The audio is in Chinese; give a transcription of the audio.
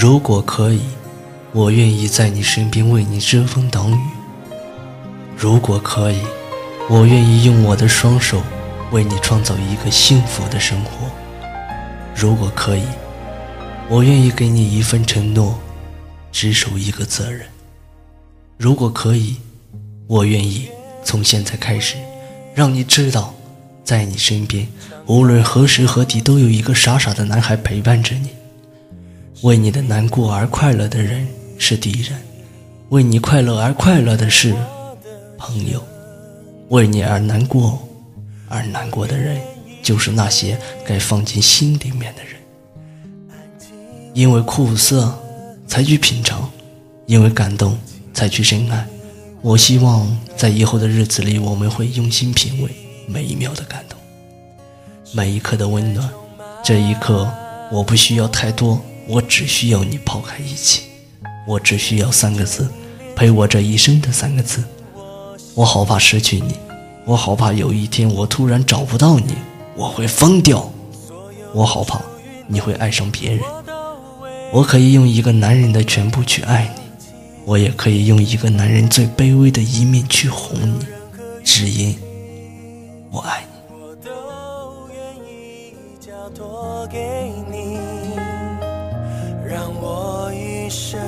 如果可以，我愿意在你身边为你遮风挡雨；如果可以，我愿意用我的双手为你创造一个幸福的生活；如果可以，我愿意给你一份承诺，只守一个责任；如果可以，我愿意从现在开始让你知道，在你身边无论何时何地都有一个傻傻的男孩陪伴着你，为你的难过而快乐的人是敌人，为你快乐而快乐的是朋友，为你而难过的人就是那些该放进心里面的人。因为苦涩才去品尝，因为感动才去深爱。我希望在以后的日子里，我们会用心品味每一秒的感动，每一刻的温暖。这一刻我不需要太多，我只需要你抛开一切，我只需要三个字，陪我这一生的三个字。我好怕失去你，我好怕有一天我突然找不到你，我会疯掉。我好怕你会爱上别人。我可以用一个男人的全部去爱你，我也可以用一个男人最卑微的一面去哄你，只因我爱你。我都愿意交托给你，让我一生